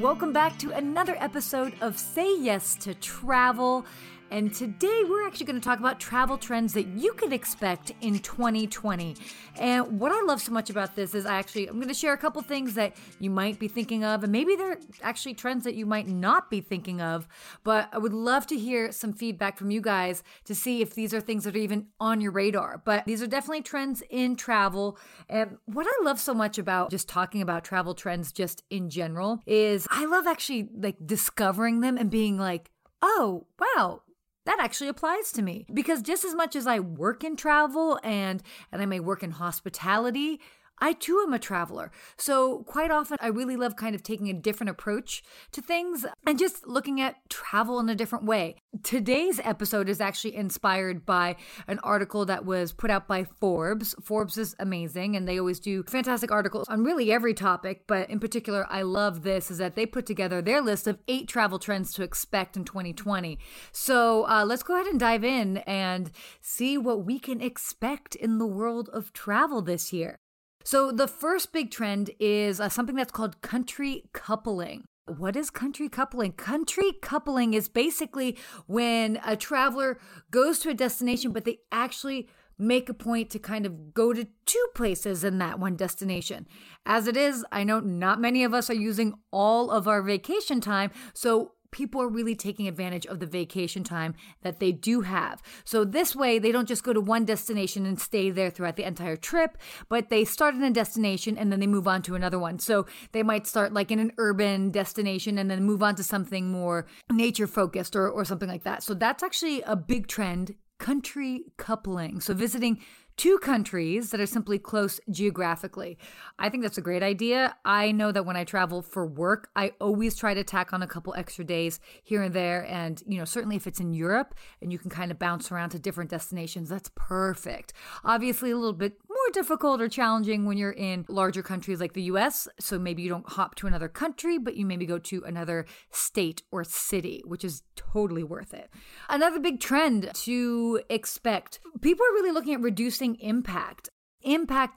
Welcome back to another episode of Say Yes to Travel. And today we're actually going to talk about travel trends that you can expect in 2020. And what I love so much about this is I'm going to share a couple things that you might be thinking of, and maybe they're actually trends that you might not be thinking of, but I would love to hear some feedback from you guys to see if these are things that are even on your radar. But these are definitely trends in travel. And what I love so much about just talking about travel trends just in general is I love actually like discovering them and being like, oh, wow. That actually applies to me, because just as much as I work in travel and I may work in hospitality, I too am a traveler. So quite often I really love kind of taking a different approach to things and just looking at travel in a different way. Today's episode is actually inspired by an article that was put out by Forbes. Forbes is amazing, and they always do fantastic articles on really every topic, but in particular, I love this, is that they put together their list of 8 travel trends to expect in 2020. So let's go ahead and dive in and see what we can expect in the world of travel this year. So the first big trend is something that's called country coupling. What is country coupling? Country coupling is basically when a traveler goes to a destination, but they actually make a point to kind of go to 2 places in that one destination. As it is, I know not many of us are using all of our vacation time, so people are really taking advantage of the vacation time that they do have. So this way, they don't just go to one destination and stay there throughout the entire trip, but they start in a destination and then they move on to another one. So they might start like in an urban destination and then move on to something more nature focused or something like that. So that's actually a big trend, country coupling. So visiting 2 countries that are simply close geographically. I think that's a great idea. I know that when I travel for work, I always try to tack on a couple extra days here and there. And, you know, certainly if it's in Europe and you can kind of bounce around to different destinations, that's perfect. Obviously, a little bit more difficult or challenging when you're in larger countries like the US. So maybe you don't hop to another country, but you maybe go to another state or city, which is totally worth it. Another big trend to expect. People are really looking at reducing impact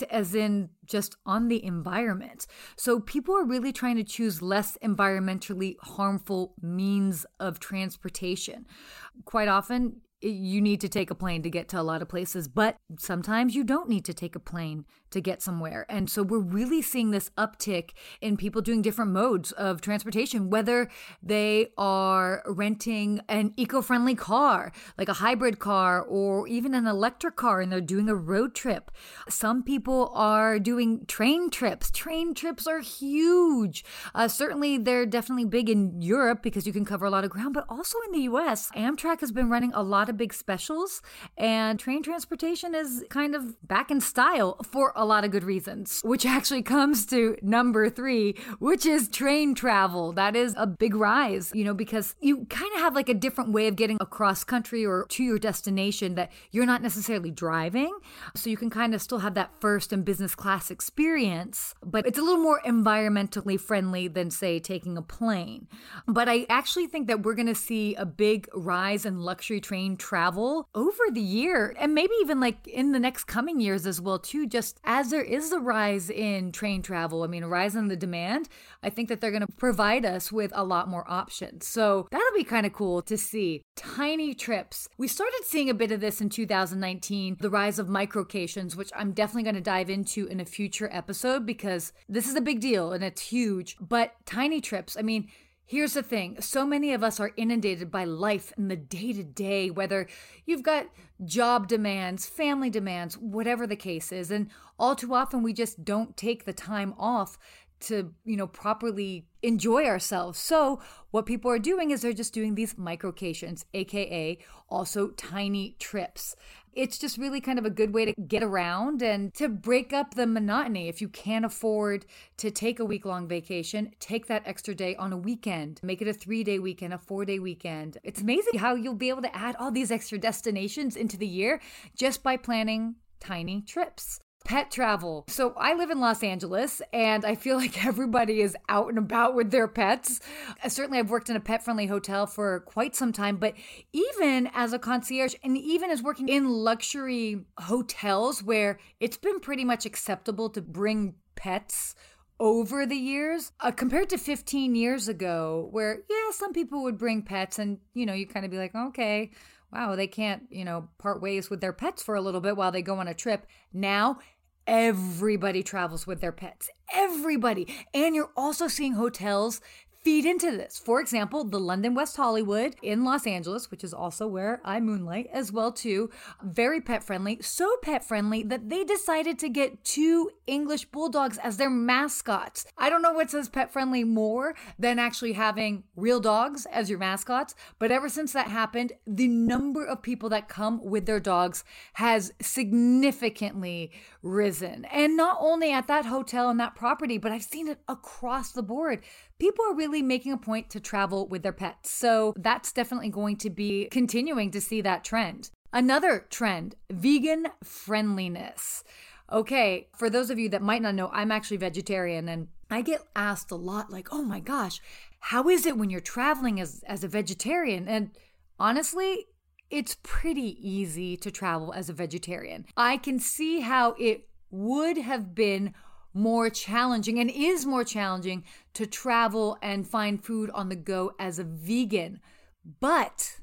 as in just on the environment. So people are really trying to choose less environmentally harmful means of transportation. Quite often, you need to take a plane to get to a lot of places, but sometimes you don't need to take a plane to get somewhere. And so we're really seeing this uptick in people doing different modes of transportation, whether they are renting an eco-friendly car, like a hybrid car, or even an electric car, and they're doing a road trip. Some people are doing train trips. Train trips are huge. Certainly, they're definitely big in Europe because you can cover a lot of ground, but also in the US. Amtrak has been running a lot of big specials, and train transportation is kind of back in style for a lot of good reasons, which actually comes to number 3, which is train travel. That is a big rise, you know, because you kind of have like a different way of getting across country or to your destination that you're not necessarily driving. So you can kind of still have that first and business class experience, but it's a little more environmentally friendly than, say, taking a plane. But I actually think that we're going to see a big rise in luxury train travel over the year, and maybe even like in the next coming years as well too, just as there is a rise in train travel, a rise in the demand. I think that they're going to provide us with a lot more options. So that'll be kind of cool to see. Tiny trips. We started seeing a bit of this in 2019, the rise of microcations, which I'm definitely going to dive into in a future episode because this is a big deal and it's huge. But tiny trips, here's the thing. So many of us are inundated by life and the day-to-day, whether you've got job demands, family demands, whatever the case is. And all too often, we just don't take the time off to, properly enjoy ourselves. So what people are doing is they're just doing these microcations, aka also tiny trips. It's just really kind of a good way to get around and to break up the monotony. If you can't afford to take a week-long vacation, take that extra day on a weekend. Make it a 3-day weekend, a 4-day weekend. It's amazing how you'll be able to add all these extra destinations into the year just by planning tiny trips. Pet travel. So I live in Los Angeles and I feel like everybody is out and about with their pets. Certainly I've worked in a pet-friendly hotel for quite some time, but even as a concierge and even as working in luxury hotels where it's been pretty much acceptable to bring pets over the years, compared to 15 years ago, where, yeah, some people would bring pets and, you know, you kind of be like, okay, wow, they can't, you know, part ways with their pets for a little bit while they go on a trip. Now, everybody travels with their pets. Everybody. And you're also seeing hotels feed into this. For example, the London West Hollywood in Los Angeles, which is also where I moonlight as well too, very pet friendly, so pet friendly that they decided to get 2 English bulldogs as their mascots. I don't know what says pet friendly more than actually having real dogs as your mascots, but ever since that happened, the number of people that come with their dogs has significantly risen. And not only at that hotel and that property, but I've seen it across the board. People are really making a point to travel with their pets. So that's definitely going to be continuing to see that trend. Another trend, vegan friendliness. Okay, for those of you that might not know, I'm actually vegetarian and I get asked a lot like, oh my gosh, how is it when you're traveling as a vegetarian? And honestly, it's pretty easy to travel as a vegetarian. I can see how it would have been more challenging and is more challenging to travel and find food on the go as a vegan. But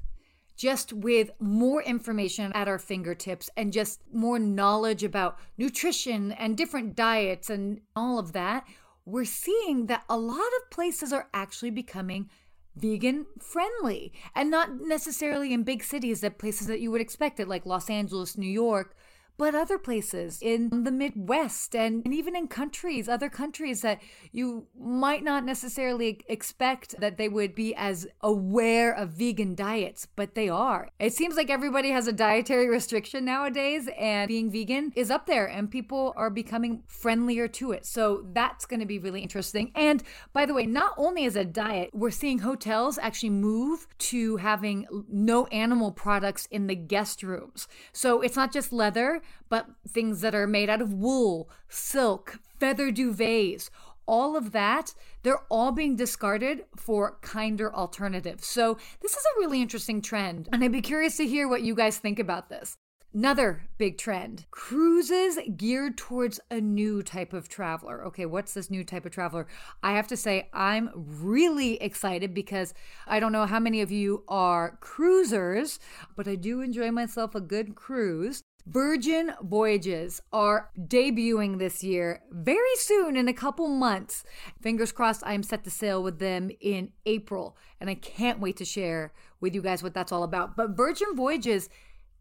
just with more information at our fingertips and just more knowledge about nutrition and different diets and all of that, we're seeing that a lot of places are actually becoming vegan friendly, and not necessarily in big cities, that places that you would expect it, like Los Angeles, New York, but other places in the Midwest and even in countries, other countries that you might not necessarily expect that they would be as aware of vegan diets, but they are. It seems like everybody has a dietary restriction nowadays, and being vegan is up there and people are becoming friendlier to it. So that's going to be really interesting. And by the way, not only as a diet, we're seeing hotels actually move to having no animal products in the guest rooms. So it's not just leather, but things that are made out of wool, silk, feather duvets, all of that, they're all being discarded for kinder alternatives. So this is a really interesting trend, and I'd be curious to hear what you guys think about this. Another big trend, cruises geared towards a new type of traveler. Okay, what's this new type of traveler? I have to say I'm really excited because I don't know how many of you are cruisers, but I do enjoy myself a good cruise. Virgin Voyages are debuting this year very soon, in a couple months. Fingers crossed, I am set to sail with them in April, and I can't wait to share with you guys what that's all about. But Virgin Voyages,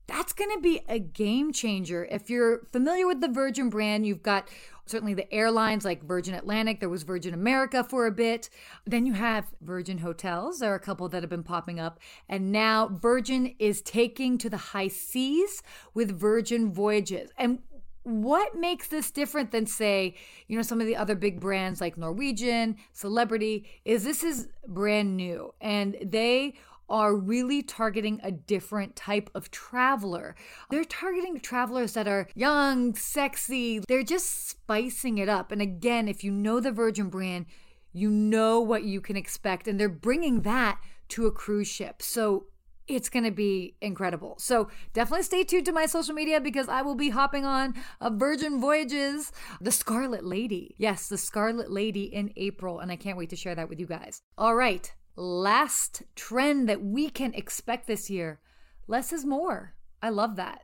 that's going to be a game changer. If you're familiar with the Virgin brand, you've got certainly the airlines like Virgin Atlantic, there was Virgin America for a bit. Then you have Virgin Hotels. There are a couple that have been popping up. And now Virgin is taking to the high seas with Virgin Voyages. And what makes this different than, say, you know, some of the other big brands like Norwegian, Celebrity, is this is brand new. And they are really targeting a different type of traveler. They're targeting travelers that are young, sexy. They're just spicing it up. And again, if you know the Virgin brand, you know what you can expect. And they're bringing that to a cruise ship. So it's going to be incredible. So definitely stay tuned to my social media because I will be hopping on a Virgin Voyages, the Scarlet Lady. Yes, the Scarlet Lady in April. And I can't wait to share that with you guys. All right. Last trend that we can expect this year, less is more. I love that.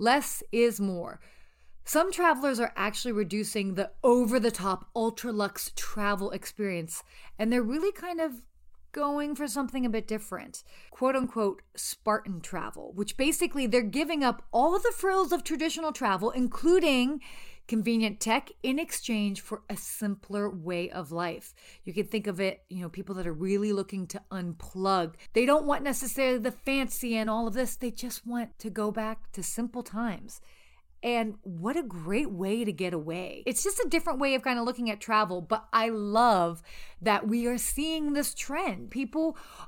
Less is more. Some travelers are actually reducing the over-the-top ultra-luxe travel experience, and they're really kind of going for something a bit different, quote-unquote Spartan travel, which basically they're giving up all the frills of traditional travel, including convenient tech, in exchange for a simpler way of life. You can think of it, you know, people that are really looking to unplug. They don't want necessarily the fancy and all of this. They just want to go back to simple times. And what a great way to get away. It's just a different way of kind of looking at travel, but I love that we are seeing this trend.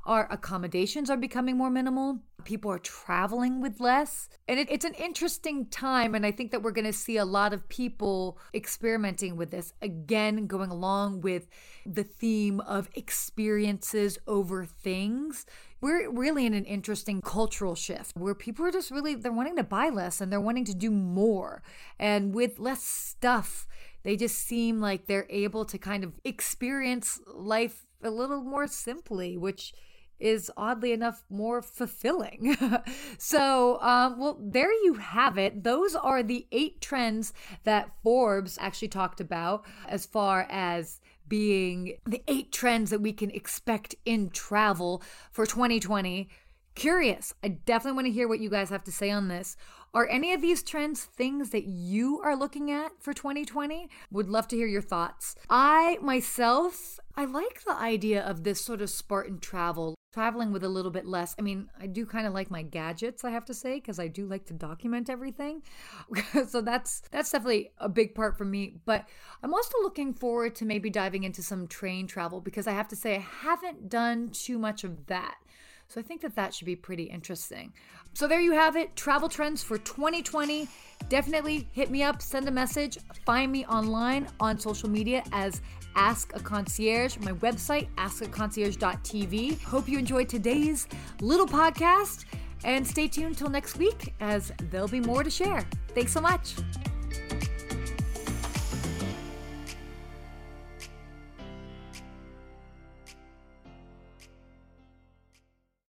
Accommodations are becoming more minimal. People are traveling with less. And it's an interesting time. And I think that we're going to see a lot of people experimenting with this. Again, going along with the theme of experiences over things. We're really in an interesting cultural shift where people are just really, they're wanting to buy less and they're wanting to do more. And with less stuff, They just seem like they're able to kind of experience life a little more simply, which is oddly enough more fulfilling. So there you have it. Those are the 8 trends that Forbes actually talked about as far as being the 8 trends that we can expect in travel for 2020. Curious. I definitely want to hear what you guys have to say on this. Are any of these trends things that you are looking at for 2020? Would love to hear your thoughts. I like the idea of this sort of Spartan traveling with a little bit less. I mean, I do kind of like my gadgets, I have to say, because I do like to document everything. So that's definitely a big part for me. But I'm also looking forward to maybe diving into some train travel, because I have to say I haven't done too much of that. So I think that should be pretty interesting. So there you have it, travel trends for 2020. Definitely hit me up, send a message, find me online on social media as Ask a Concierge, my website, askaconcierge.tv. Hope you enjoyed today's little podcast, and stay tuned till next week as there'll be more to share. Thanks so much.